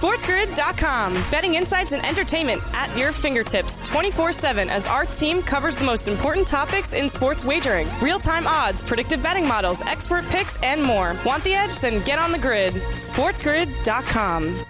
SportsGrid.com. Betting insights and entertainment at your fingertips 24/7 as our team covers the most important topics in sports wagering. Real-time odds, predictive betting models, expert picks, and more. Want the edge? Then get on the grid. SportsGrid.com.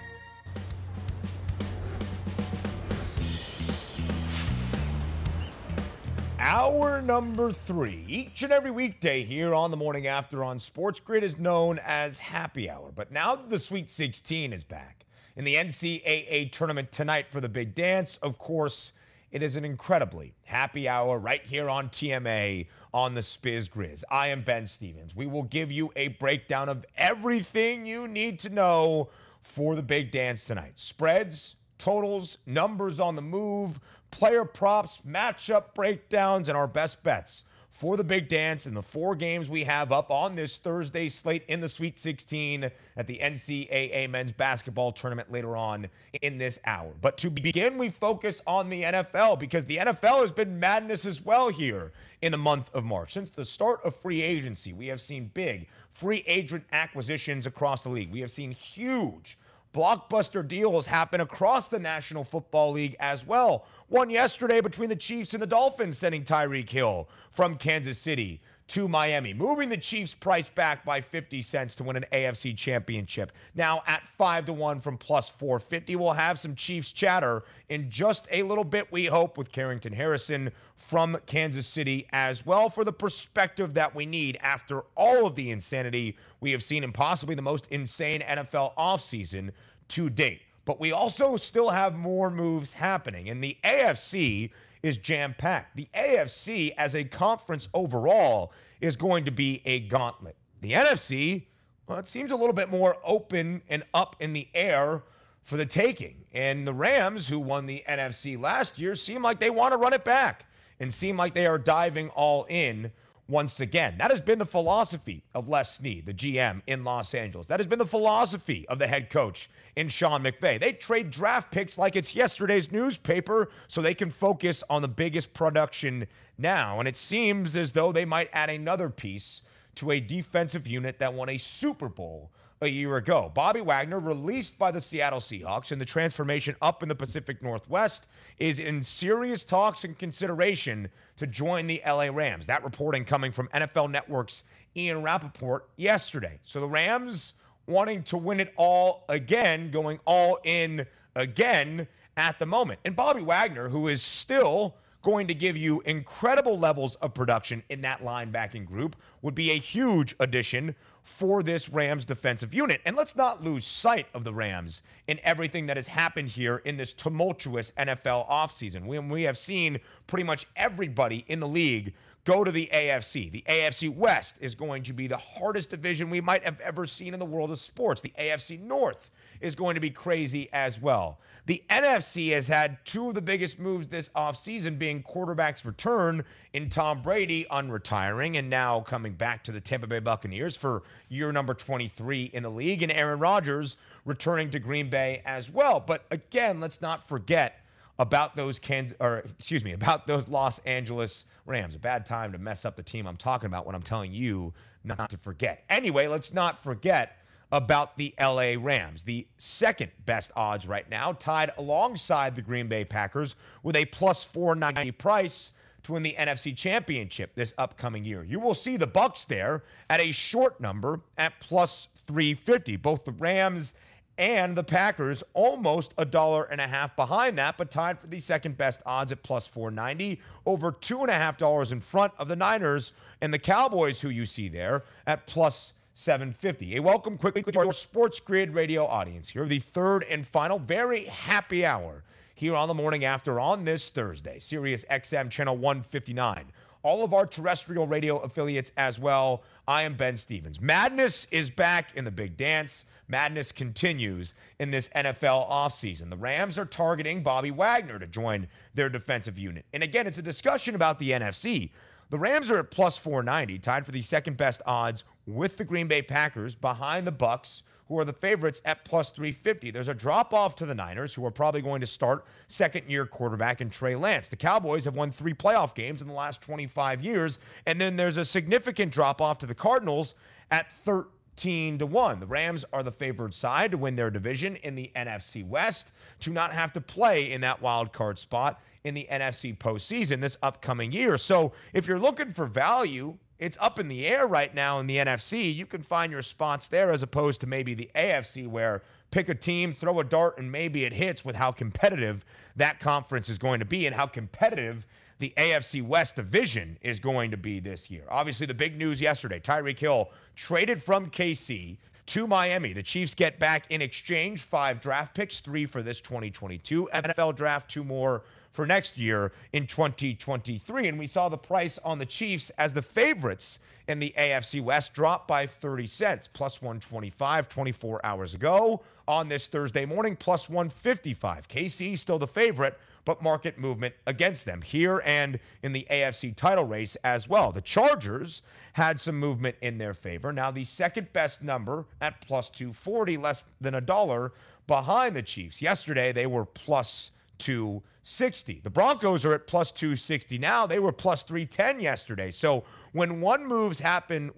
Hour number 3, each and every weekday here on the Morning After on Sports Grid, is known as Happy Hour. But now that the Sweet 16 is back in the NCAA tournament tonight for the Big Dance, of course, it is an incredibly happy hour right here on TMA on the Spiz Grizz. I am Ben Stevens. We will give you a breakdown of everything you need to know for the Big Dance tonight. Spreads, totals, numbers on the move, player props, matchup breakdowns, and our best bets for the Big Dance and the 4 games we have up on this Thursday slate in the Sweet 16 at the NCAA men's basketball tournament later on in this hour. But to begin, we focus on the NFL, because the NFL has been madness as well here in the month of March. Since the start of free agency, we have seen big free agent acquisitions across the league. We have seen huge blockbuster deals happen across the National Football League as well. One yesterday between the Chiefs and the Dolphins, sending Tyreek Hill from Kansas City to Miami, moving the Chiefs' price back by 50 cents to win an AFC championship, now at 5-1 from plus 450. We'll have some Chiefs chatter in just a little bit, we hope, with Carrington Harrison from Kansas City as well, for the perspective that we need after all of the insanity we have seen and possibly the most insane NFL offseason to date. But we also still have more moves happening, and the AFC is jam-packed. The AFC as a conference overall is going to be a gauntlet. The NFC, well, it seems a little bit more open and up in the air for the taking. And the Rams, who won the NFC last year, seem like they want to run it back and seem like they are diving all in once again. That has been the philosophy of Les Snead, the GM in Los Angeles. That has been the philosophy of the head coach in Sean McVay. They trade draft picks like it's yesterday's newspaper so they can focus on the biggest production now. And it seems as though they might add another piece to a defensive unit that won a Super Bowl a year ago. Bobby Wagner, released by the Seattle Seahawks, and the transformation up in the Pacific Northwest, is in serious talks and consideration to join the LA Rams. That reporting coming from NFL Network's Ian Rappaport yesterday. So the Rams wanting to win it all again, going all in again at the moment. And Bobby Wagner, who is still going to give you incredible levels of production in that linebacking group, would be a huge addition for this Rams defensive unit. And let's not lose sight of the Rams in everything that has happened here in this tumultuous NFL offseason, when we have seen pretty much everybody in the league go to the AFC. The AFC West is going to be the hardest division we might have ever seen in the world of sports. The AFC North is going to be crazy as well. The NFC has had two of the biggest moves this offseason, being quarterback's return in Tom Brady unretiring and now coming back to the Tampa Bay Buccaneers for year number 23 in the league, and Aaron Rodgers returning to Green Bay as well. But again, let's not forget about those about those Los Angeles Rams. A bad time to mess up the team I'm talking about when I'm telling you not to forget. Anyway, let's not forget about the LA Rams, the second best odds right now, tied alongside the Green Bay Packers with a plus 490 price to win the NFC Championship this upcoming year. You will see the Bucs there at a short number at plus 350. Both the Rams and the Packers almost $1.50 behind that, but tied for the second best odds at plus 490, over $2.50 in front of the Niners and the Cowboys, who you see there at plus 750. A welcome quickly to our Sports Grid radio audience here, the third and final very happy hour here on the Morning After on this Thursday, Sirius XM channel 159. All of our terrestrial radio affiliates as well. I am Ben Stevens. Madness is back in the Big Dance. Madness continues in this NFL offseason. The Rams are targeting Bobby Wagner to join their defensive unit. And again, it's a discussion about the NFC. The Rams are at plus 490, tied for the second best odds with the Green Bay Packers, behind the Bucks, who are the favorites, at plus 350. There's a drop-off to the Niners, who are probably going to start second-year quarterback in Trey Lance. The Cowboys have won 3 playoff games in the last 25 years. And then there's a significant drop-off to the Cardinals at 13. 13-1. The Rams are the favored side to win their division in the NFC West, to not have to play in that wild card spot in the NFC postseason this upcoming year. So if you're looking for value, it's up in the air right now in the NFC. You can find your spots there, as opposed to maybe the AFC, where pick a team, throw a dart, and maybe it hits, with how competitive that conference is going to be and how competitive the AFC West division is going to be this year. Obviously, the big news yesterday, Tyreek Hill traded from KC to Miami. The Chiefs get back in exchange 5 draft picks, 3 for this 2022 NFL draft, 2 more for next year in 2023. And we saw the price on the Chiefs as the favorites in the AFC West drop by 30 cents, plus 125 24 hours ago on this Thursday morning, plus 155. KC still the favorite, but market movement against them here and in the AFC title race as well. The Chargers had some movement in their favor. Now the second best number at plus 240, less than $1 behind the Chiefs. Yesterday, they were plus 260. The Broncos are at plus 260 now. They were plus 310 yesterday. So when one move happens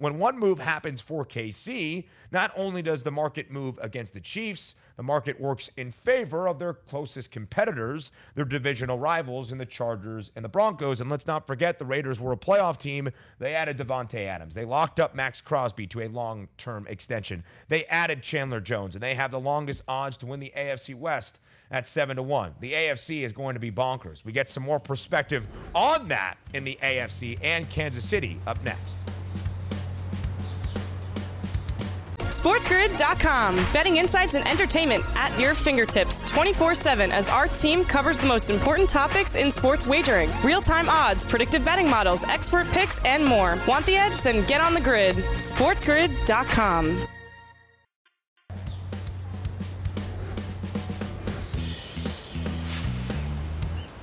for KC, not only does the market move against the Chiefs, the market works in favor of their closest competitors, their divisional rivals in the Chargers and the Broncos. And let's not forget, the Raiders were a playoff team. They added Davante Adams. They locked up Max Crosby to a long-term extension. They added Chandler Jones, and they have the longest odds to win the AFC West at 7-1. The AFC is going to be bonkers. We get some more perspective on that in the AFC and Kansas City up next. SportsGrid.com. Betting insights and entertainment at your fingertips 24/7 as our team covers the most important topics in sports wagering. Real-time odds, predictive betting models, expert picks, and more. Want the edge? Then get on the grid. SportsGrid.com.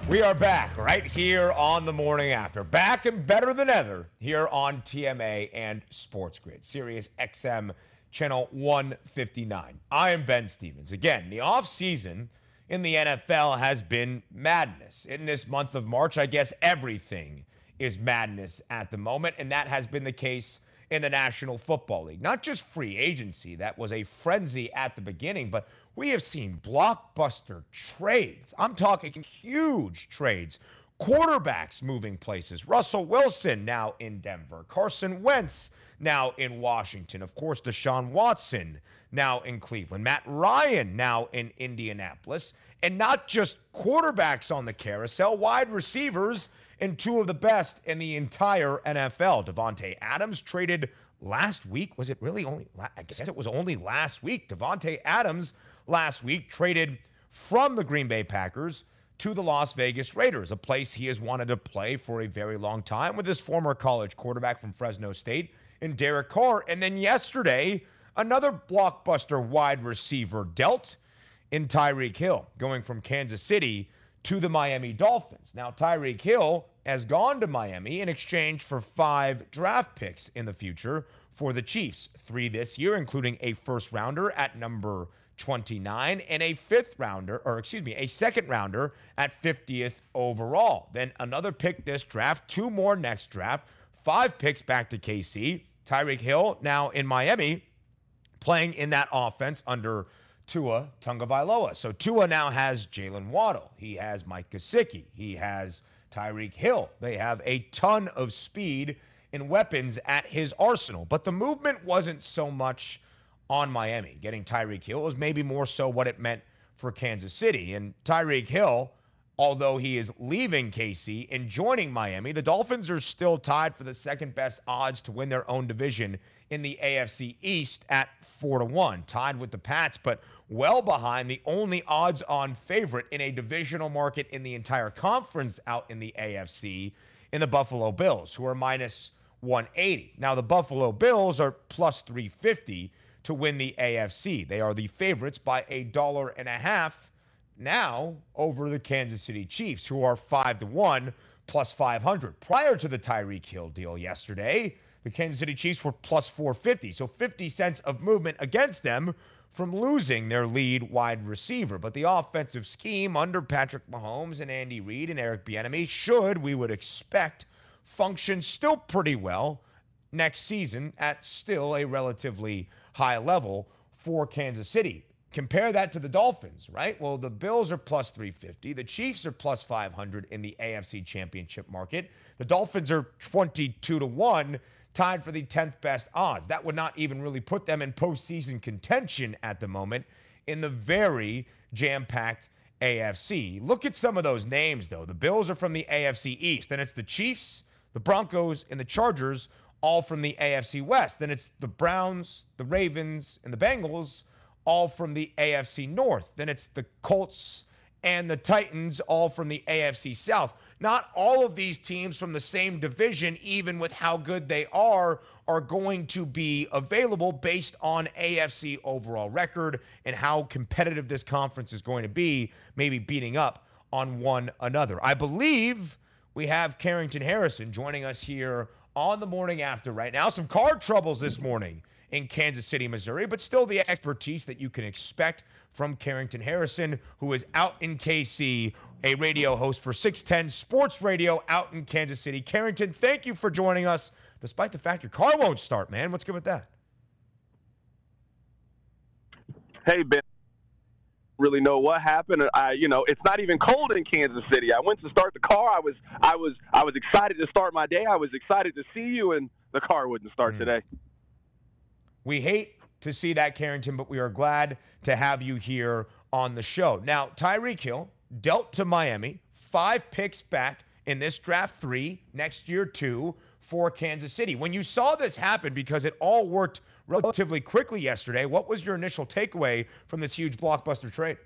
We are back right here on The Morning After. Back and better than ever here on TMA and Sports Grid, Sirius XM Channel 159. I am Ben Stevens. Again, the offseason in the NFL has been madness. In this month of March, I guess everything is madness at the moment, and that has been the case in the National Football League. Not just free agency, that was a frenzy at the beginning, but we have seen blockbuster trades. I'm talking huge trades. Quarterbacks moving places. Russell Wilson now in Denver. Carson Wentz now in Washington. Of course, Deshaun Watson now in Cleveland. Matt Ryan now in Indianapolis. And not just quarterbacks on the carousel, wide receivers, and 2 of the best in the entire NFL. Davante Adams traded last week. Was it really only? I guess it was only last week. Davante Adams last week traded from the Green Bay Packers to the Las Vegas Raiders, a place he has wanted to play for a very long time, with his former college quarterback from Fresno State and Derek Carr. And then yesterday, another blockbuster wide receiver dealt in Tyreek Hill, going from Kansas City to the Miami Dolphins. Now, Tyreek Hill has gone to Miami in exchange for 5 draft picks in the future for the Chiefs, 3 this year, including a first-rounder at number 29 and a second-rounder at 50th overall. Then another pick this draft, 2 more next draft, 5 picks back to KC. Tyreek Hill now in Miami, playing in that offense under Tua Tagovailoa. So Tua now has Jaylen Waddle. He has Mike Gesicki. He has Tyreek Hill. They have a ton of speed and weapons at his arsenal. But the movement wasn't so much on Miami. Getting Tyreek Hill was maybe more so what it meant for Kansas City. And Tyreek Hill, although he is leaving KC and joining Miami, the Dolphins are still tied for the second best odds to win their own division in the AFC East at 4-1, tied with the Pats, but well behind the only odds-on favorite in a divisional market in the entire conference out in the AFC, in the Buffalo Bills, who are minus 180. Now, the Buffalo Bills are plus 350 to win the AFC. They are the favorites by $1.50 now over the Kansas City Chiefs, who are 5-1, plus 500. Prior to the Tyreek Hill deal yesterday, the Kansas City Chiefs were plus 450, so 50 cents of movement against them from losing their lead wide receiver. But the offensive scheme under Patrick Mahomes and Andy Reid and Eric Bieniemy should, we would expect, function still pretty well next season at still a relatively high level for Kansas City. Compare that to the Dolphins, right? Well, the Bills are plus 350. The Chiefs are plus 500 in the AFC Championship market. The Dolphins are 22-1, tied for the 10th best odds. That would not even really put them in postseason contention at the moment in the very jam-packed AFC. Look at some of those names, though. The Bills are from the AFC East. Then it's the Chiefs, the Broncos, and the Chargers, all from the AFC West. Then it's the Browns, the Ravens, and the Bengals, all from the AFC North. Then it's the Colts and the Titans, all from the AFC South. Not all of these teams from the same division, even with how good they are going to be available based on AFC overall record and how competitive this conference is going to be, maybe beating up on one another. I believe we have Carrington Harrison joining us here on The Morning After right now. Some car troubles this morning in Kansas City, Missouri, but still the expertise that you can expect from Carrington Harrison, who is out in KC, a radio host for 610 Sports Radio out in Kansas City. Carrington, thank you for joining us, despite the fact your car won't start, man. What's good with that? Hey, Ben. Really know what happened. It's not even cold in Kansas City. I went to start the car. I was excited to start my day. I was excited to see you, and the car wouldn't start today. We hate to see that, Carrington, but we are glad to have you here on the show. Now, Tyreek Hill dealt to Miami, 5 picks back in this draft, 3, next year 2 for Kansas City. When you saw this happen, because it all worked relatively quickly yesterday, what was your initial takeaway from this huge blockbuster trade?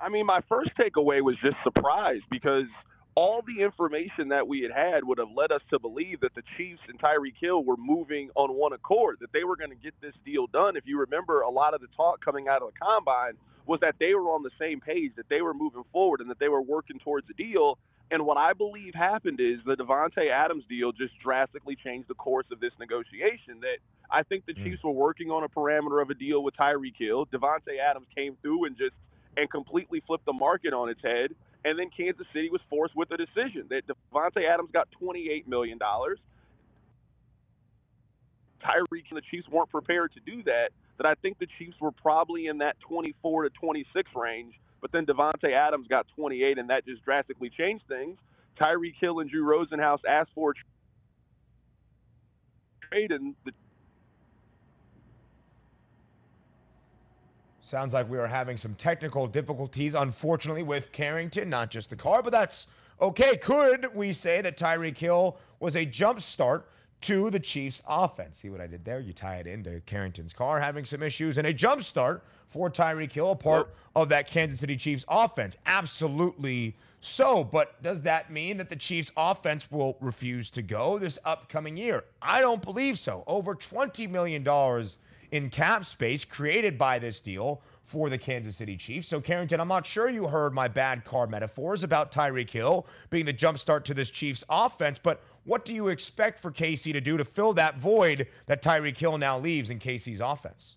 I mean, my first takeaway was just surprise, because all the information that we had would have led us to believe that the Chiefs and Tyreek Hill were moving on one accord, that they were going to get this deal done. If you remember, a lot of the talk coming out of the combine was that they were on the same page, that they were moving forward, and that they were working towards a deal. And what I believe happened is the Davante Adams deal just drastically changed the course of this negotiation, that I think the Chiefs were working on a parameter of a deal with Tyreek Hill. Davante Adams came through and completely flipped the market on its head. And then Kansas City was forced with a decision that Davante Adams got $28 million. Tyreek and the Chiefs weren't prepared to do that, that I think the Chiefs were probably in that 24 to 26 range. But then Davante Adams got 28, and that just drastically changed things. Tyreek Hill and Drew Rosenhaus asked for a trade, and the sounds like we are having some technical difficulties, unfortunately, with Carrington, not just the car, but that's okay. Could we say that Tyreek Hill was a jump start to the Chiefs offense? See what I did there? You tie it into Carrington's car having some issues, and a jump start for Tyreek Hill, a part of that Kansas City Chiefs offense. Absolutely so, but does that mean that the Chiefs offense will refuse to go this upcoming year? I don't believe so. Over $20 million in cap space created by this deal for the Kansas City Chiefs. So, Carrington, I'm not sure you heard my bad car metaphors about Tyreek Hill being the jumpstart to this Chiefs offense, but what do you expect for KC to do to fill that void that Tyreek Hill now leaves in KC's offense?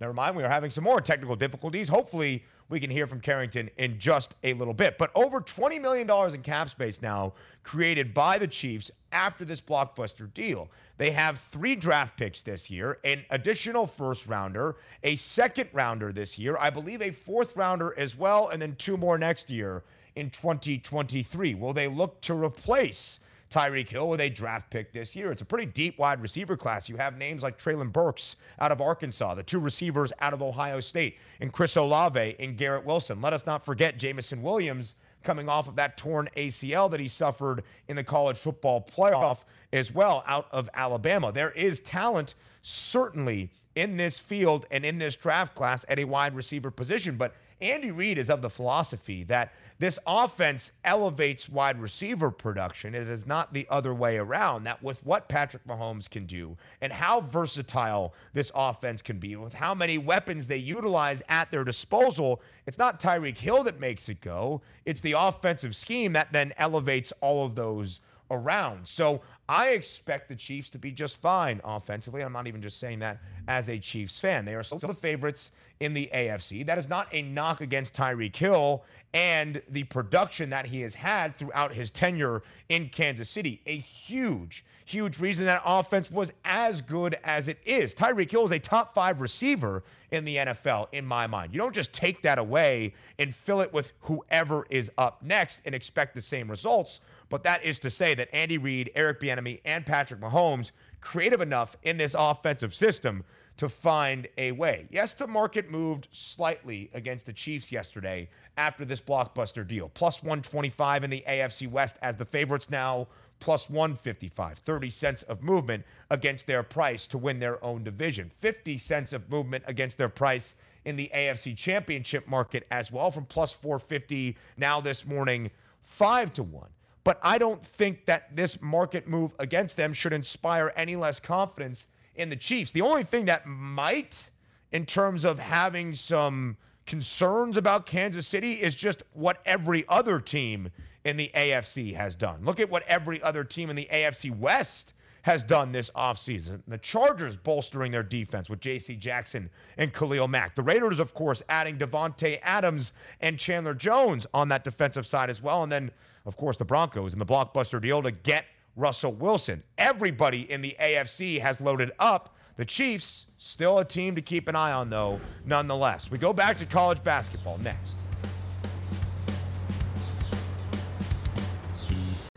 Never mind, we are having some more technical difficulties. Hopefully we can hear from Carrington in just a little bit. But over $20 million in cap space now created by the Chiefs after this blockbuster deal. They have 3 draft picks this year, an additional first-rounder, a second-rounder this year, I believe a fourth-rounder as well, and then 2 more next year in 2023. Will they look to replace Tyreek Hill with a draft pick this year? It's a pretty deep wide receiver class. You have names like Traylon Burks out of Arkansas, the 2 receivers out of Ohio State, and Chris Olave and Garrett Wilson. Let us not forget Jamison Williams coming off of that torn ACL that he suffered in the college football playoff as well out of Alabama. There is talent certainly in this field and in this draft class at a wide receiver position, but Andy Reid is of the philosophy that this offense elevates wide receiver production. It is not the other way around, that with what Patrick Mahomes can do and how versatile this offense can be, with how many weapons they utilize at their disposal, it's not Tyreek Hill that makes it go. It's the offensive scheme that then elevates all of those around. So I expect the Chiefs to be just fine offensively. I'm not even just saying that as a Chiefs fan. They are still the favorites in the AFC. That is not a knock against Tyreek Hill and the production that he has had throughout his tenure in Kansas City. A huge, huge reason that offense was as good as it is. Tyreek Hill is a top 5 receiver in the NFL, in my mind. You don't just take that away and fill it with whoever is up next and expect the same results. But that is to say that Andy Reid, Eric Bieniemy, and Patrick Mahomes creative enough in this offensive system to find a way. Yes, the market moved slightly against the Chiefs yesterday after this blockbuster deal. Plus 125 in the AFC West as the favorites now, plus 155, 30 cents of movement against their price to win their own division. 50 cents of movement against their price in the AFC Championship market as well, from plus 450 now this morning, 5-1. But I don't think that this market move against them should inspire any less confidence in the Chiefs. The only thing that might, in terms of having some concerns about Kansas City, is just what every other team in the AFC has done. Look at what every other team in the AFC West has done this offseason. The Chargers bolstering their defense with J.C. Jackson and Khalil Mack. The Raiders, of course, adding Davante Adams and Chandler Jones on that defensive side as well. And then, of course, the Broncos in the blockbuster deal to get Russell Wilson. Everybody in the AFC has loaded up. The Chiefs, still a team to keep an eye on, though, nonetheless. We go back to college basketball next.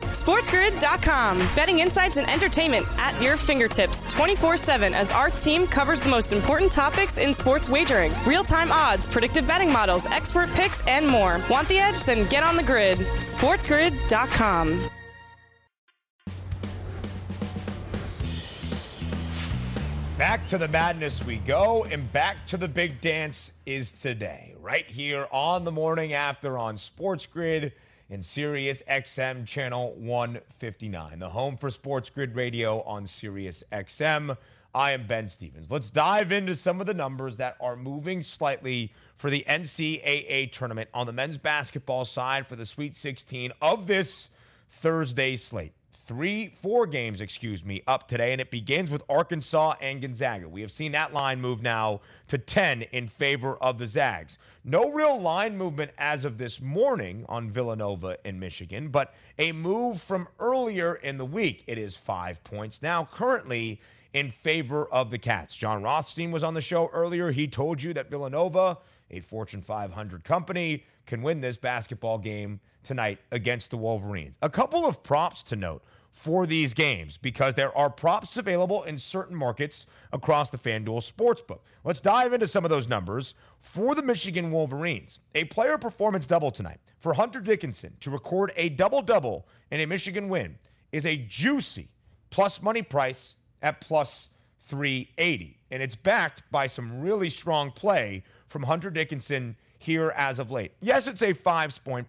SportsGrid.com. Betting insights and entertainment at your fingertips 24/7 as our team covers the most important topics in sports wagering. Real-time odds, predictive betting models, expert picks, and more. Want the edge? Then get on the grid. SportsGrid.com. Back to the madness we go, and back to the big dance is today, right here on the morning after on Sports Grid and Sirius XM channel 159, the home for Sports Grid Radio on Sirius XM. I am Ben Stevens. Let's dive into some of the numbers that are moving slightly for the NCAA tournament on the men's basketball side for the Sweet 16 of this Thursday slate. Four games, up today, and it begins with Arkansas and Gonzaga. We have seen that line move now to 10 in favor of the Zags. No real line movement as of this morning on Villanova and Michigan, but a move from earlier in the week. It is 5 points now currently in favor of the Cats. John Rothstein was on the show earlier. He told you that Villanova, a Fortune 500 company, can win this basketball game tonight against the Wolverines. A couple of props to note for these games, because there are props available in certain markets across the FanDuel Sportsbook. Let's dive into some of those numbers. For the Michigan Wolverines, a player performance double tonight for Hunter Dickinson to record a double-double in a Michigan win is a juicy plus money price at plus 380. And it's backed by some really strong play from Hunter Dickinson here as of late. Yes, it's a five-point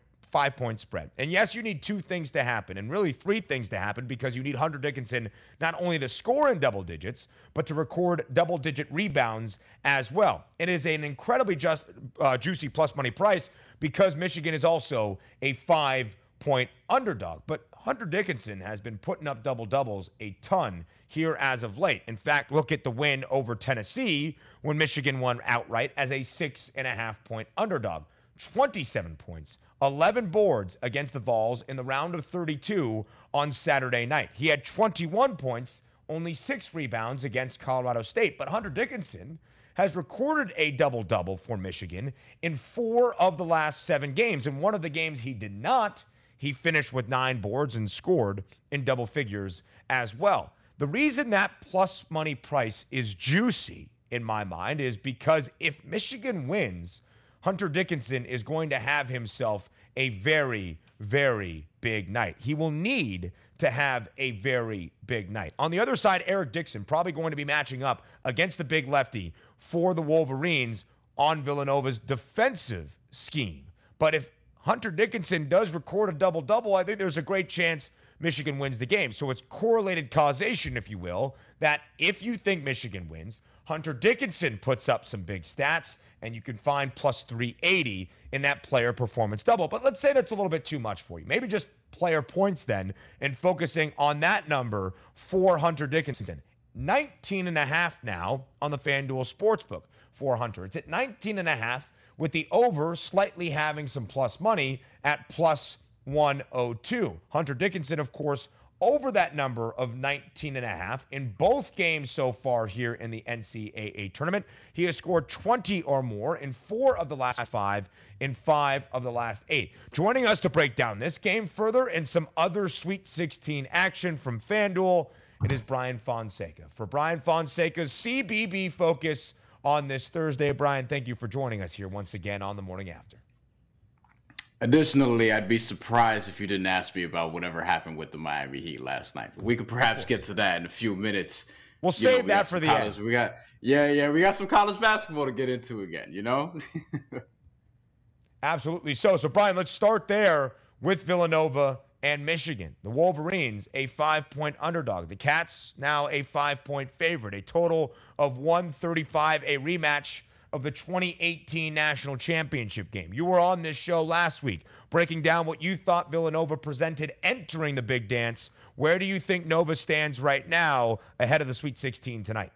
spread. And yes, you need two things to happen, and really three things to happen, because you need Hunter Dickinson not only to score in double digits, but to record double-digit rebounds as well. It is an incredibly juicy plus-money price because Michigan is also a 5-point underdog. But Hunter Dickinson has been putting up double-doubles a ton here as of late. In fact, look at the win over Tennessee when Michigan won outright as a 6.5-point underdog. 27 points, 11 boards against the Vols in the round of 32 on Saturday night. He had 21 points, only 6 rebounds against Colorado State. But Hunter Dickinson has recorded a double-double for Michigan in 4 of the last 7 games. In one of the games he did not, he finished with 9 boards and scored in double figures as well. The reason that plus money price is juicy, in my mind, is because if Michigan wins, Hunter Dickinson is going to have himself a very, very big night. He will need to have a very big night. On the other side, Eric Dixon probably going to be matching up against the big lefty for the Wolverines on Villanova's defensive scheme. But if Hunter Dickinson does record a double-double, I think there's a great chance Michigan wins the game. So it's correlated causation, if you will, that if you think Michigan wins, Hunter Dickinson puts up some big stats, and you can find plus 380 in that player performance double. But let's say that's a little bit too much for you. Maybe just player points then and focusing on that number for Hunter Dickinson. 19.5 now on the FanDuel Sportsbook for Hunter. It's at 19.5 with the over slightly having some plus money at plus 102. Hunter Dickinson, of course, over that number of 19.5 in both games so far here in the NCAA tournament. He has scored 20 or more in 4 of the last 5, in 5 of the last 8. Joining us to break down this game further and some other Sweet 16 action from FanDuel, it is Brian Fonseca. For Brian Fonseca's CBB focus on this Thursday, Brian, thank you for joining us here once again on The Morning After. Additionally, I'd be surprised if you didn't ask me about whatever happened with the Miami Heat last night. But we could perhaps get to that in a few minutes. We'll save that for the end. We got some college basketball to get into again, you know? Absolutely. So, Brian, let's start there with Villanova and Michigan. The Wolverines, a 5-point underdog. The Cats, now a 5-point favorite. A total of 135, a rematch of the 2018 National Championship game. You were on this show last week breaking down what you thought Villanova presented entering the big dance. Where do you think Nova stands right now ahead of the Sweet 16 tonight?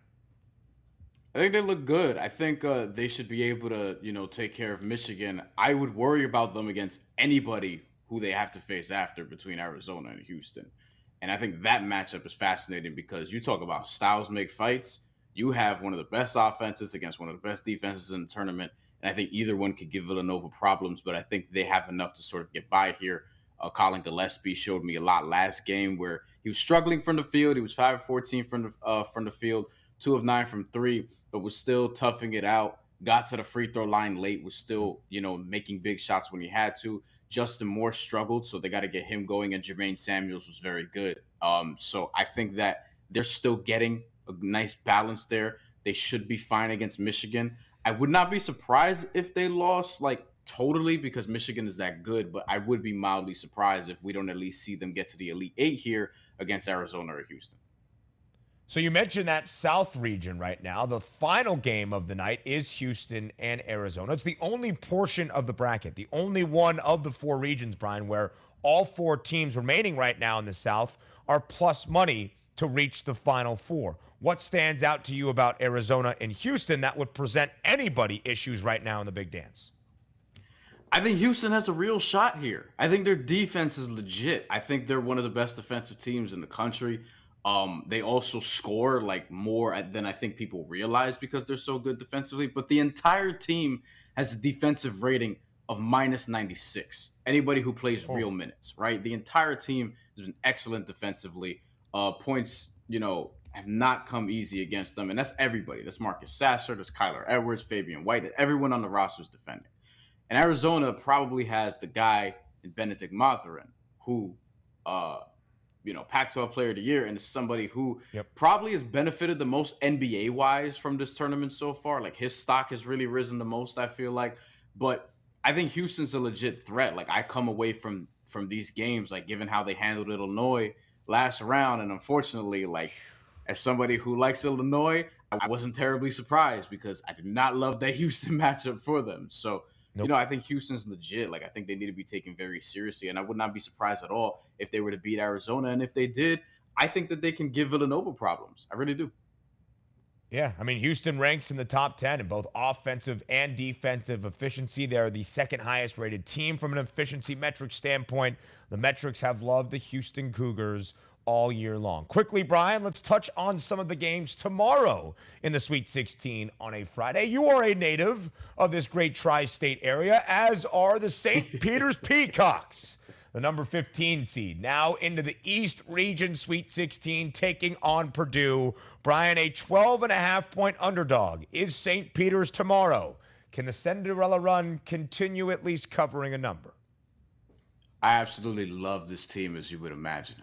I think they look good. I think they should be able to, take care of Michigan. I would worry about them against anybody who they have to face after between Arizona and Houston. And I think that matchup is fascinating because you talk about styles make fights. You have one of the best offenses against one of the best defenses in the tournament, and I think either one could give Villanova problems, but I think they have enough to sort of get by here. Colin Gillespie showed me a lot last game where he was struggling from the field. He was 5-14 from the field, 2 of 9 from 3, but was still toughing it out. Got to the free throw line late, was still, making big shots when he had to. Justin Moore struggled, so they got to get him going, and Jermaine Samuels was very good. So I think that they're still getting a nice balance there. They should be fine against Michigan. I would not be surprised if they lost, totally, because Michigan is that good, but I would be mildly surprised if we don't at least see them get to the Elite Eight here against Arizona or Houston. So you mentioned that South region right now. The final game of the night is Houston and Arizona. It's the only portion of the bracket, the only one of the 4 regions, Brian, where all 4 teams remaining right now in the South are plus money to reach the Final Four. What stands out to you about Arizona and Houston that would present anybody issues right now in the big dance? I think Houston has a real shot here. I think their defense is legit. I think they're one of the best defensive teams in the country. They also score more than I think people realize because they're so good defensively. But the entire team has a defensive rating of -96. Anybody who plays real minutes, right? The entire team has been excellent defensively. Points, have not come easy against them. And that's everybody. That's Marcus Sasser, that's Kyler Edwards, Fabian White, everyone on the roster is defending. And Arizona probably has the guy in Benedict Mathurin, who, Pac-12 Player of the Year, and is somebody who probably has benefited the most NBA-wise from this tournament so far. His stock has really risen the most, I feel like. But I think Houston's a legit threat. I come away from these games, given how they handled Illinois last round, and unfortunately, as somebody who likes Illinois, I wasn't terribly surprised because I did not love that Houston matchup for them. So, I think Houston's legit. I think they need to be taken very seriously, and I would not be surprised at all if they were to beat Arizona. And if they did, I think that they can give Villanova problems. I really do. Yeah, Houston ranks in the top 10 in both offensive and defensive efficiency. They are the second highest rated team from an efficiency metric standpoint. The metrics have loved the Houston Cougars all year long. Quickly, Brian, let's touch on some of the games tomorrow in the Sweet 16 on a Friday. You are a native of this great tri-state area, as are the St. Peter's Peacocks. The number 15 seed now into the East Region Sweet 16, taking on Purdue. Brian, a 12.5-point underdog is St. Peter's tomorrow. Can the Cinderella run continue, at least covering a number? I absolutely love this team, as you would imagine.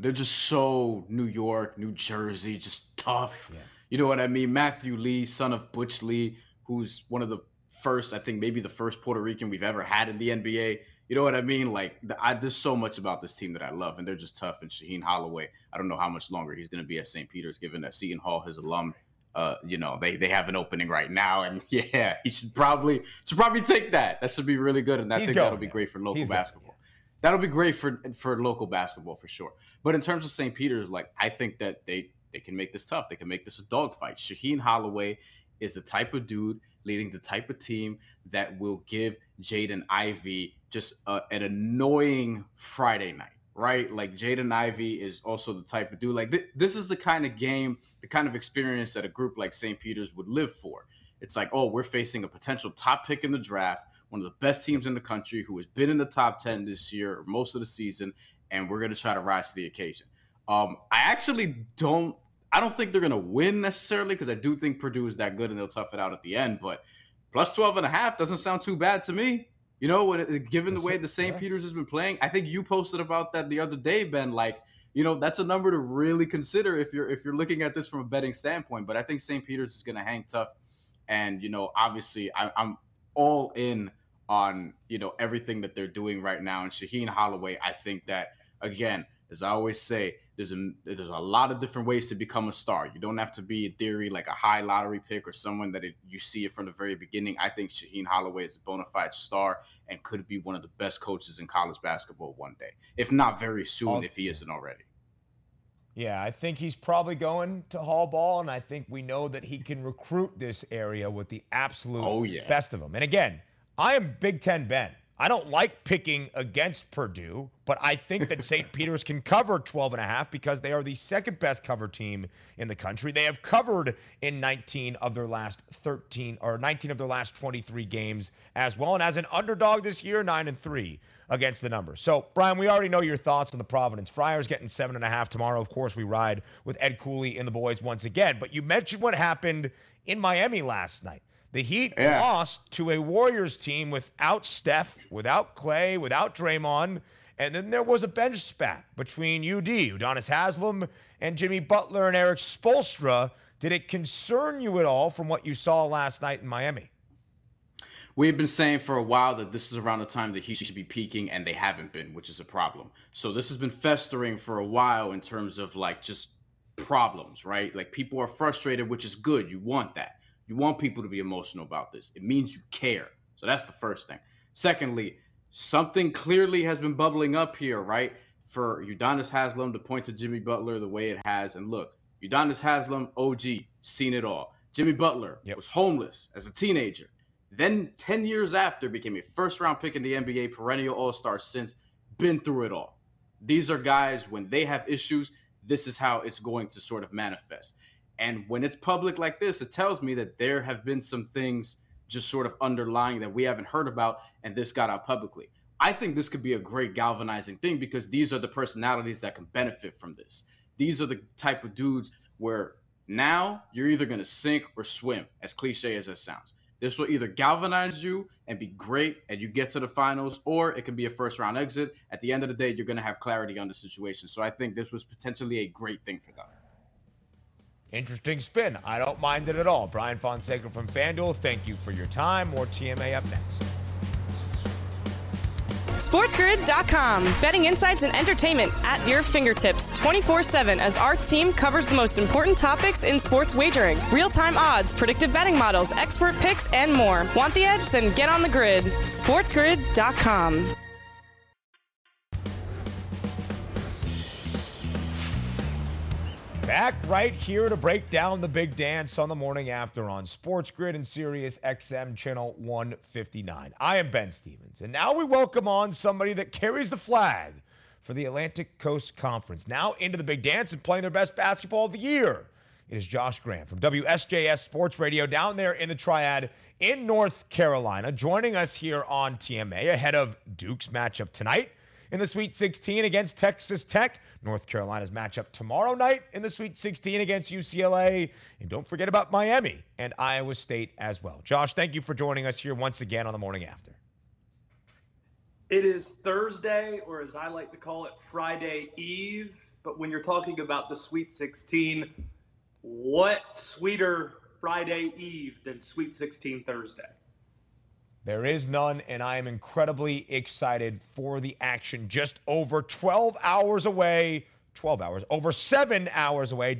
They're just so New York, New Jersey, just tough. Yeah. You know what I mean? Matthew Lee, son of Butch Lee, who's one of the first, I think maybe the first Puerto Rican we've ever had in the NBA. You know what I mean? There's so much about this team that I love, and they're just tough. And Shaheen Holloway, I don't know how much longer he's going to be at St. Peter's, given that Seton Hall, his alum, they have an opening right now. And, he should probably take that. That should be really good, and I think that'll be great for local basketball. that'll be great for local basketball for sure. But in terms of St. Peter's, like, I think that they can make this tough. They can make this a dogfight. Shaheen Holloway is the type of dude leading the type of team that will give Jaden Ivey just an annoying Friday night, right? Like, Jaden Ivey is also the type of dude, like, this is the kind of game, the kind of experience that a group like St. Peter's would live for. It's like, oh, we're facing a potential top pick in the draft, one of the best teams in the country who has been in the top 10 this year, or most of the season, and we're going to try to rise to the occasion. I don't think they're going to win necessarily, because I do think Purdue is that good and they'll tough it out at the end. But plus 12.5 doesn't sound too bad to me. You know, given the way the St. Peter's has been playing, I think you posted about that the other day, Ben. Like, you know, that's a number to really consider if you're looking at this from a betting standpoint. But I think St. Peter's is going to hang tough. And, you know, obviously I'm all in on, you know, everything that they're doing right now. And Shaheen Holloway, I think that, again, as I always say, there's a lot of different ways to become a star. You don't have to be, in theory, like a high lottery pick or someone that you see it from the very beginning. I think Shaheen Holloway is a bona fide star and could be one of the best coaches in college basketball one day, if not very soon, if he isn't already. Yeah, I think he's probably going to Hall ball, and I think we know that he can recruit this area with the absolute best of them. And again, I am Big Ten Ben. I don't like picking against Purdue, but I think that St. Peter's can cover 12.5 because they are the second best cover team in the country. They have covered in 19 of their last 23 games as well. And as an underdog this year, 9-3 against the number. So, Brian, we already know your thoughts on the Providence Friars getting 7.5 tomorrow. Of course, we ride with Ed Cooley and the boys once again. But you mentioned what happened in Miami last night. The Heat lost to a Warriors team without Steph, without Clay, without Draymond. And then there was a bench spat between UD, Udonis Haslem, and Jimmy Butler and Eric Spoelstra. Did it concern you at all from what you saw last night in Miami? We've been saying for a while that this is around the time that he should be peaking, and they haven't been, which is a problem. So this has been festering for a while in terms of, like, just problems, right? Like, people are frustrated, which is good. You want that. You want people to be emotional about this. It means you care. So that's the first thing. Secondly, something clearly has been bubbling up here, right? For Udonis Haslem to point to Jimmy Butler the way it has. And look, Udonis Haslem, OG, seen it all. Jimmy Butler was homeless as a teenager. Then 10 years after, became a first-round pick in the NBA, perennial all-star since, been through it all. These are guys, when they have issues, this is how it's going to sort of manifest. And when it's public like this, it tells me that there have been some things just sort of underlying that we haven't heard about, and this got out publicly. I think this could be a great galvanizing thing because these are the personalities that can benefit from this. These are the type of dudes where now you're either going to sink or swim, as cliche as that sounds. This will either galvanize you and be great and you get to the finals, or it can be a first-round exit. At the end of the day, you're going to have clarity on the situation. So I think this was potentially a great thing for them. Interesting spin. I don't mind it at all. Brian Fonseca from FanDuel, thank you for your time. More TMA up next. SportsGrid.com. Betting insights and entertainment at your fingertips 24/7 as our team covers the most important topics in sports wagering. Real-time odds, predictive betting models, expert picks, and more. Want the edge? Then get on the grid. SportsGrid.com. Back right here to break down the big dance on the morning after on Sports Grid and Sirius XM Channel 159. I am Ben Stevens, and now we welcome on somebody that carries the flag for the Atlantic Coast Conference. Now into the big dance and playing their best basketball of the year. It is Josh Graham from WSJS Sports Radio down there in the Triad in North Carolina, joining us here on TMA ahead of Duke's matchup tonight in the Sweet 16 against Texas Tech. North Carolina's matchup tomorrow night in the Sweet 16 against UCLA. And don't forget about Miami and Iowa State as well. Josh, thank you for joining us here once again on the morning after. It is Thursday, or as I like to call it, Friday Eve. But when you're talking about the Sweet 16, what sweeter Friday Eve than Sweet 16 Thursday? There is none, and I am incredibly excited for the action. Just over 7 hours away. Do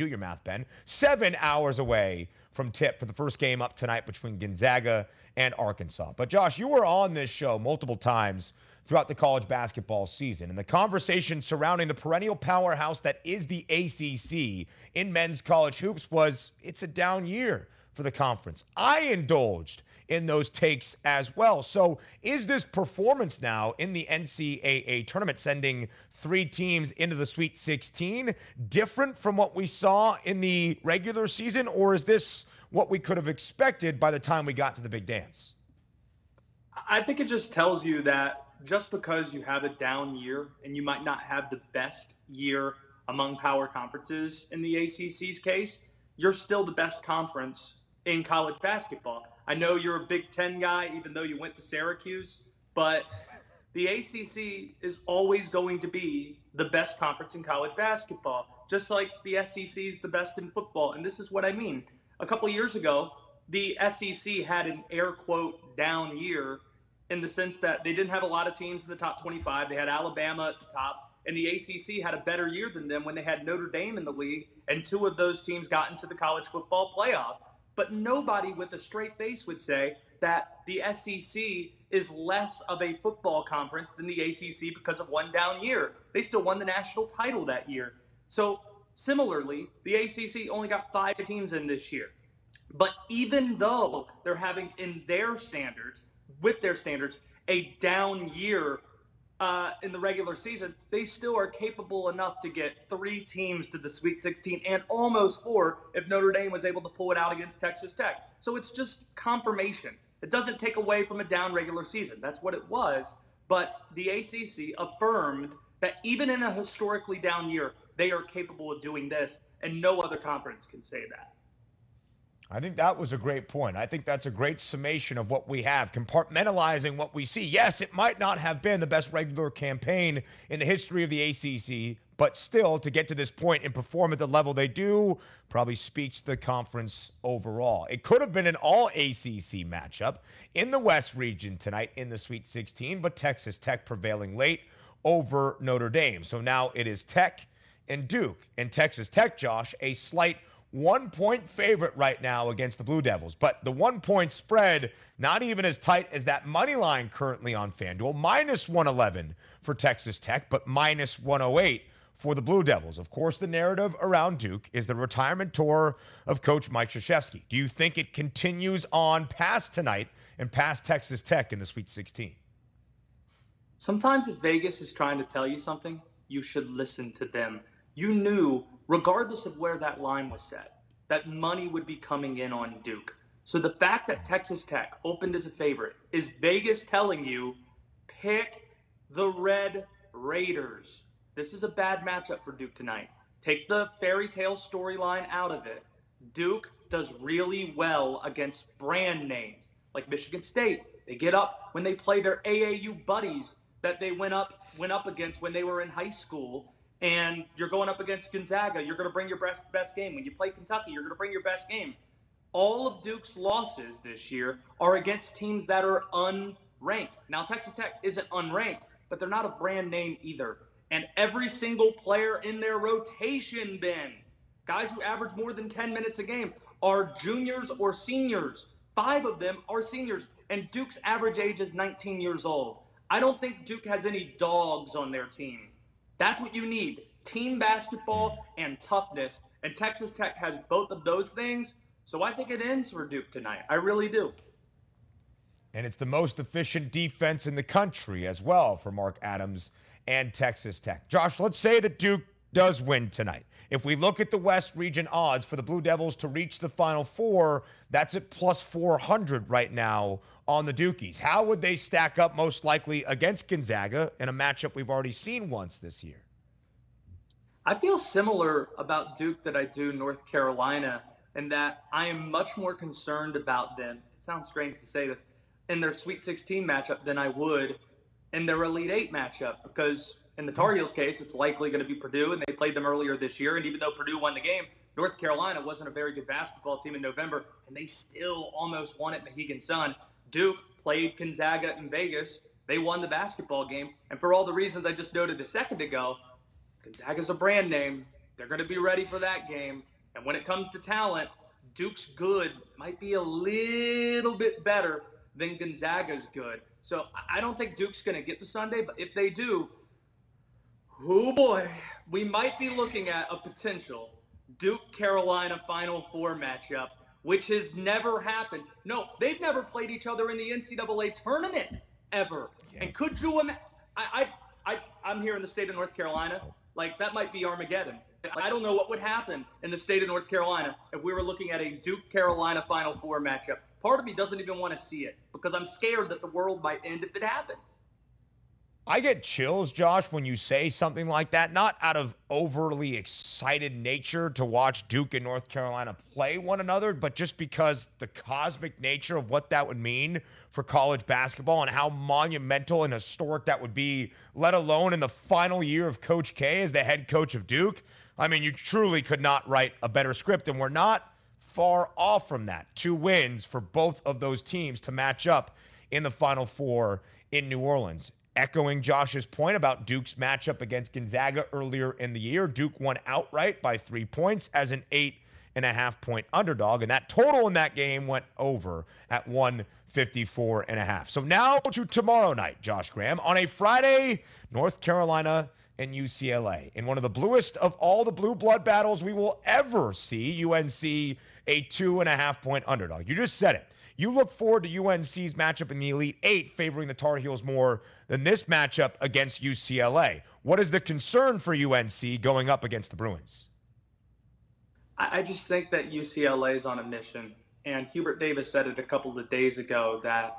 your math, Ben. 7 hours away from tip for the first game up tonight between Gonzaga and Arkansas. But, Josh, you were on this show multiple times throughout the college basketball season. And the conversation surrounding the perennial powerhouse that is the ACC in men's college hoops was, it's a down year for the conference. I indulged in those takes as well. So is this performance now in the NCAA tournament, sending three teams into the Sweet 16, different from what we saw in the regular season, or is this what we could have expected by the time we got to the big dance? I think it just tells you that just because you have a down year and you might not have the best year among power conferences in the ACC's case, you're still the best conference in college basketball. I know you're a Big Ten guy, even though you went to Syracuse, but the ACC is always going to be the best conference in college basketball, just like the SEC is the best in football. And this is what I mean. A couple of years ago, the SEC had an air quote down year in the sense that they didn't have a lot of teams in the top 25. They had Alabama at the top, and the ACC had a better year than them when they had Notre Dame in the league, and two of those teams got into the college football playoff. But nobody with a straight face would say that the SEC is less of a football conference than the ACC because of one down year. They still won the national title that year. So similarly, the ACC only got 5 teams in this year. But even though they're having in their standards, with their standards, a down year in the regular season, they still are capable enough to get 3 teams to the Sweet 16 and almost 4 if Notre Dame was able to pull it out against Texas Tech. So it's just confirmation. It doesn't take away from a down regular season. That's what it was. But the ACC affirmed that even in a historically down year, they are capable of doing this, and no other conference can say that. I think that was a great point. I think that's a great summation of what we have, compartmentalizing what we see. Yes, it might not have been the best regular campaign in the history of the ACC, but still, to get to this point and perform at the level they do probably speaks to the conference overall. It could have been an all-ACC matchup in the West region tonight in the Sweet 16, but Texas Tech prevailing late over Notre Dame. So now it is Tech and Duke. And Texas Tech, Josh, a slight 1-point favorite right now against the Blue Devils. But the 1-point spread, not even as tight as that money line currently on FanDuel. Minus 111 for Texas Tech, but minus 108 for the Blue Devils. Of course, the narrative around Duke is the retirement tour of Coach Mike Krzyzewski. Do you think it continues on past tonight and past Texas Tech in the Sweet 16? Sometimes if Vegas is trying to tell you something, you should listen to them. You knew, regardless of where that line was set, that money would be coming in on Duke. So the fact that Texas Tech opened as a favorite is Vegas telling you, pick the Red Raiders. This is a bad matchup for Duke tonight. Take the fairy tale storyline out of it. Duke does really well against brand names like Michigan State. They get up when they play their AAU buddies that they went up against when they were in high school. And you're going up against Gonzaga, you're going to bring your best game. When you play Kentucky, you're going to bring your best game. All of Duke's losses this year are against teams that are unranked. Now, Texas Tech isn't unranked, but they're not a brand name either. And every single player in their rotation bin, guys who average more than 10 minutes a game, are juniors or seniors. 5 of them are seniors, and Duke's average age is 19 years old. I don't think Duke has any dogs on their team. That's what you need, team basketball and toughness. And Texas Tech has both of those things. So I think it ends for Duke tonight. I really do. And it's the most efficient defense in the country as well for Mark Adams and Texas Tech. Josh, let's say that Duke does win tonight. If we look at the West region odds for the Blue Devils to reach the Final Four, that's at plus 400 right now on the Dukies. How would they stack up most likely against Gonzaga in a matchup we've already seen once this year? I feel similar about Duke that I do North Carolina, in that I am much more concerned about them. It sounds strange to say this, in their Sweet 16 matchup than I would in their Elite Eight matchup, because in the Tar Heels case, it's likely going to be Purdue, and they played them earlier this year. And even though Purdue won the game, North Carolina wasn't a very good basketball team in November, and they still almost won at Mohegan Sun. Duke played Gonzaga in Vegas. They won the basketball game. And for all the reasons I just noted a second ago, Gonzaga's a brand name. They're going to be ready for that game. And when it comes to talent, Duke's good might be a little bit better then Gonzaga's good. So I don't think Duke's going to get to Sunday, but if they do, oh boy, we might be looking at a potential Duke-Carolina Final Four matchup, which has never happened. No, they've never played each other in the NCAA tournament ever. Yeah. And could you imagine? I'm here in the state of North Carolina. Like, that might be Armageddon. I don't know what would happen in the state of North Carolina if we were looking at a Duke-Carolina Final Four matchup. Part of me doesn't even want to see it because I'm scared that the world might end if it happens. I get chills, Josh, when you say something like that, not out of overly excited nature to watch Duke and North Carolina play one another, but just because the cosmic nature of what that would mean for college basketball and how monumental and historic that would be, let alone in the final year of Coach K as the head coach of Duke. I mean, you truly could not write a better script, and we're not far off from that. 2 wins for both of those teams to match up in the Final Four in New Orleans. Echoing Josh's point about Duke's matchup against Gonzaga earlier in the year, Duke won outright by 3 points as an 8.5-point underdog, and that total in that game went over at 154.5. So now to tomorrow night, Josh Graham. On a Friday, North Carolina and UCLA. In one of the bluest of all the blue blood battles we will ever see, UNC a 2.5-point underdog. You just said it. You look forward to UNC's matchup in the Elite Eight favoring the Tar Heels more than this matchup against UCLA. What is the concern for UNC going up against the Bruins? I just think that UCLA is on a mission. And Hubert Davis said it a couple of days ago that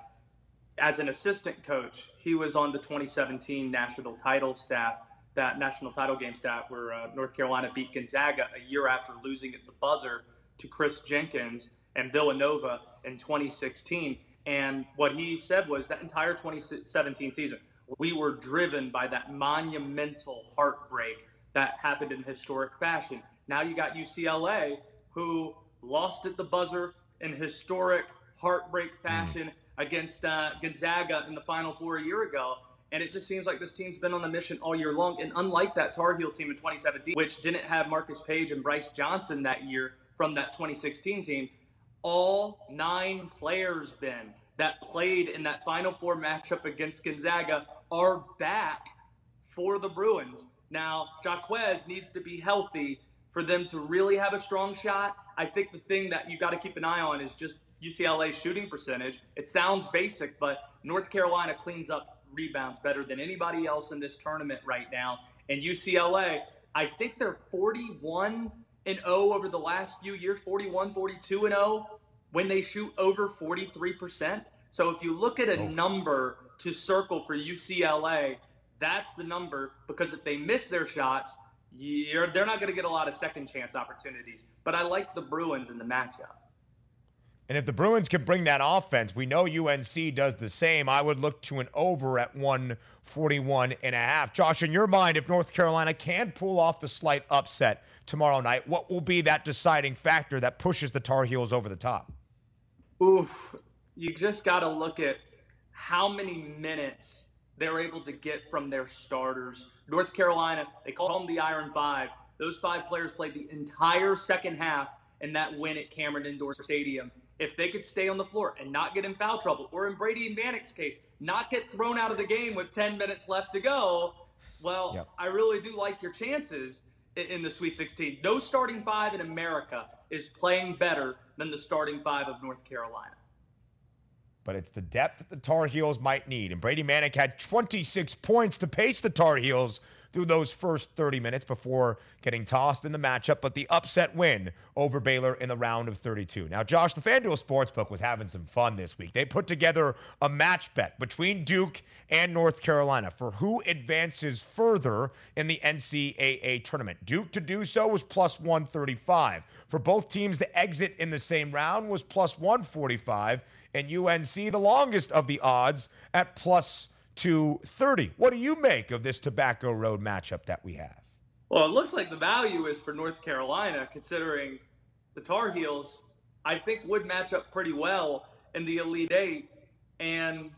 as an assistant coach, he was on the 2017 national title staff, that national title game staff where North Carolina beat Gonzaga a year after losing at the buzzer to Chris Jenkins and Villanova in 2016. And what he said was that entire 2017 season, we were driven by that monumental heartbreak that happened in historic fashion. Now you got UCLA, who lost at the buzzer in historic heartbreak fashion against Gonzaga in the Final Four a year ago. And it just seems like this team's been on a mission all year long. And unlike that Tar Heel team in 2017, which didn't have Marcus Page and Bryce Johnson that year from that 2016 team, all 9 players, Ben, that played in that Final Four matchup against Gonzaga are back for the Bruins. Now, Jaquez needs to be healthy for them to really have a strong shot. I think the thing that you got to keep an eye on is just UCLA's shooting percentage. It sounds basic, but North Carolina cleans up rebounds better than anybody else in this tournament right now. And UCLA, I think they're 41-0 over the last few years, 42-0 when they shoot over 43%. So if you look at a number to circle for UCLA, that's the number, because if they miss their shots, they're not going to get a lot of second chance opportunities. But I like the Bruins in the matchup. And if the Bruins can bring that offense, we know UNC does the same. I would look to an over at 141.5. Josh, in your mind, if North Carolina can pull off the slight upset tomorrow night, what will be that deciding factor that pushes the Tar Heels over the top? Oof. You just got to look at how many minutes they're able to get from their starters. North Carolina, they call them the Iron Five. Those 5 players played the entire second half in that win at Cameron Indoor Stadium. If they could stay on the floor and not get in foul trouble, or in Brady and Manic's case, not get thrown out of the game with 10 minutes left to go, well, yep. I really do like your chances in the Sweet 16. No starting 5 in America is playing better than the starting 5 of North Carolina. But it's the depth that the Tar Heels might need. And Brady Manick had 26 points to pace the Tar Heels through those first 30 minutes before getting tossed in the matchup, but the upset win over Baylor in the round of 32. Now, Josh, the FanDuel Sportsbook was having some fun this week. They put together a match bet between Duke and North Carolina for who advances further in the NCAA tournament. Duke to do so was plus 135. For both teams, the exit in the same round was plus 145, and UNC, the longest of the odds, at plus 230. What do you make of this Tobacco Road matchup that we have? Well, it looks like the value is for North Carolina, considering the Tar Heels, I think, would match up pretty well in the Elite Eight, and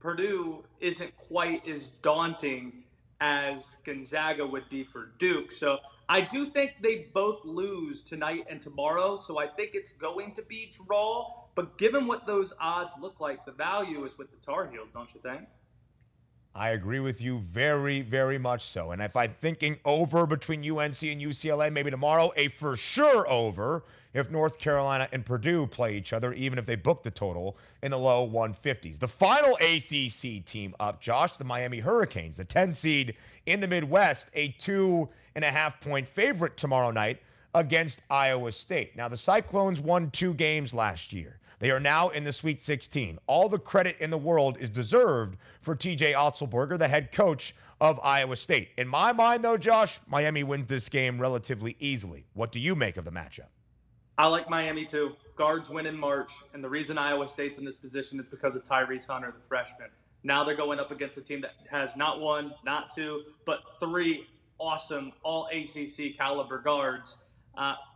Purdue isn't quite as daunting as Gonzaga would be for Duke. So I do think they both lose tonight and tomorrow, so I think it's going to be draw. But given what those odds look like, the value is with the Tar Heels, don't you think? I agree with you very, very much so. And if I'm thinking over between UNC and UCLA, maybe tomorrow, a for sure over if North Carolina and Purdue play each other, even if they book the total in the low 150s. The final ACC team up, Josh, the Miami Hurricanes, the 10 seed in the Midwest, a 2.5-point favorite tomorrow night against Iowa State. Now, the Cyclones won 2 games last year. They are now in the Sweet 16. All the credit in the world is deserved for TJ Otzelberger, the head coach of Iowa State. In my mind, though, Josh, Miami wins this game relatively easily. What do you make of the matchup? I like Miami, too. Guards win in March, and the reason Iowa State's in this position is because of Tyrese Hunter, the freshman. Now they're going up against a team that has not 1, not 2, but 3 awesome all-ACC caliber guards.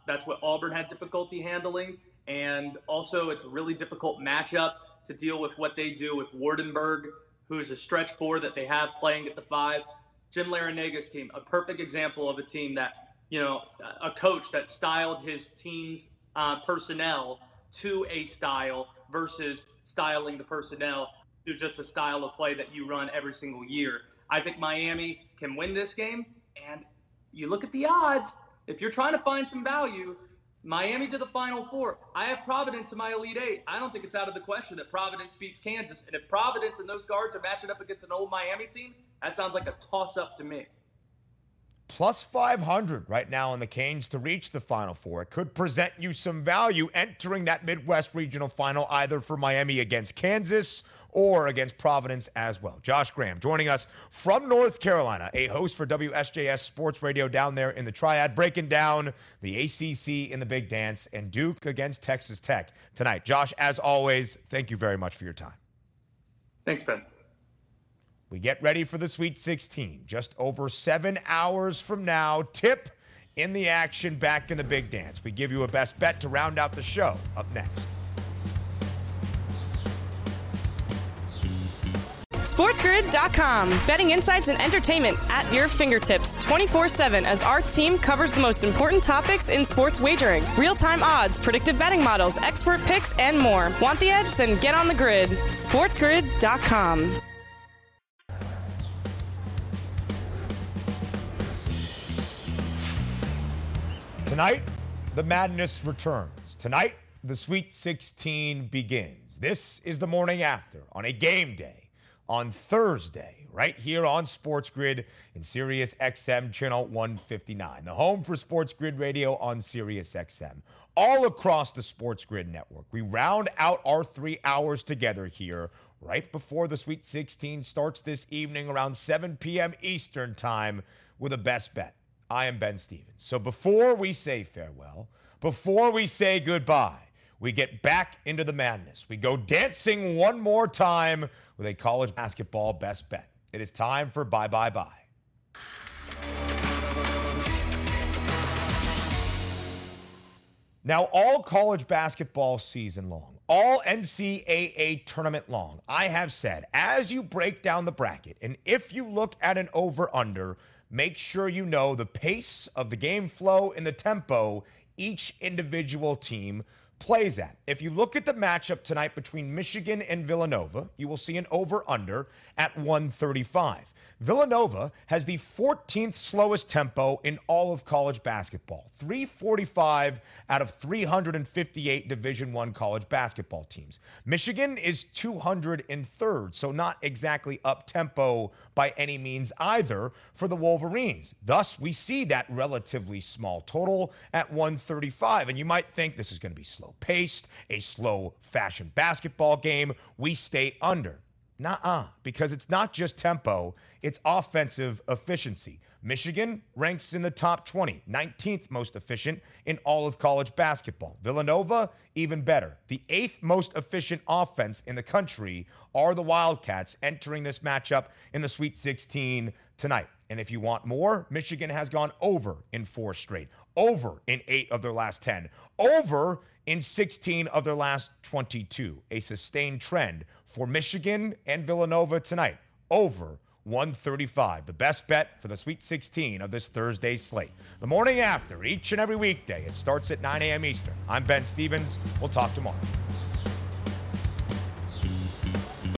That's what Auburn had difficulty handling. And also, it's a really difficult matchup to deal with what they do with Wardenburg, who's a stretch 4 that they have playing at the 5. Jim Larinaga's team, a perfect example of a team that, you know, a coach that styled his team's personnel to a style versus styling the personnel to just a style of play that you run every single year. I think Miami can win this game. And you look at the odds, if you're trying to find some value, Miami to the Final 4. I have Providence in my Elite 8. I don't think it's out of the question that Providence beats Kansas. And if Providence and those guards are matching up against an old Miami team, that sounds like a toss-up to me. Plus 500 right now on the Canes to reach the Final 4. It could present you some value entering that Midwest Regional Final, either for Miami against Kansas or against Providence as well. Josh Graham joining us from North Carolina, a host for WSJS Sports Radio down there in the Triad, breaking down the ACC in the Big Dance and Duke against Texas Tech tonight. Josh, as always, thank you very much for your time. Thanks, Ben. We get ready for the Sweet 16. Just over 7 hours from now, tip in the action back in the Big Dance. We give you a best bet to round out the show up next. SportsGrid.com. Betting insights and entertainment at your fingertips 24/7 as our team covers the most important topics in sports wagering. Real-time odds, predictive betting models, expert picks, and more. Want the edge? Then get on the grid. SportsGrid.com. Tonight, the madness returns. Tonight, the Sweet 16 begins. This is the morning after on a game day. On Thursday, right here on Sports Grid and Sirius XM Channel 159, the home for Sports Grid Radio on Sirius XM. All across the Sports Grid network, we round out our 3 hours together here right before the Sweet 16 starts this evening around 7 p.m. Eastern time with a best bet. I am Ben Stevens. So before we say farewell, before we say goodbye, we get back into the madness. We go dancing one more time with a college basketball best bet. It is time for Bye Bye Bye. Now, all college basketball season long, all NCAA tournament long, I have said, as you break down the bracket, and if you look at an over-under, make sure you know the pace of the game flow and the tempo each individual team plays at. If you look at the matchup tonight between Michigan and Villanova, you will see an over-under at 135. Villanova has the 14th slowest tempo in all of college basketball, 345 out of 358 Division I college basketball teams. Michigan is 203rd, so not exactly up-tempo by any means either for the Wolverines. Thus, we see that relatively small total at 135, and you might think this is going to be slow-paced, a slow-fashion basketball game. We stay under. Nuh-uh, because it's not just tempo, it's offensive efficiency. Michigan ranks in the top 20, 19th most efficient in all of college basketball. Villanova, even better. The 8th most efficient offense in the country are the Wildcats entering this matchup in the Sweet 16 tonight. And if you want more, Michigan has gone over in 4 straight, over in 8 of their last 10, over in 16 of their last 22, a sustained trend for Michigan and Villanova tonight, over 135, the best bet for the Sweet 16 of this Thursday slate. The morning after, each and every weekday, it starts at 9 a.m. Eastern. I'm Ben Stevens. We'll talk tomorrow.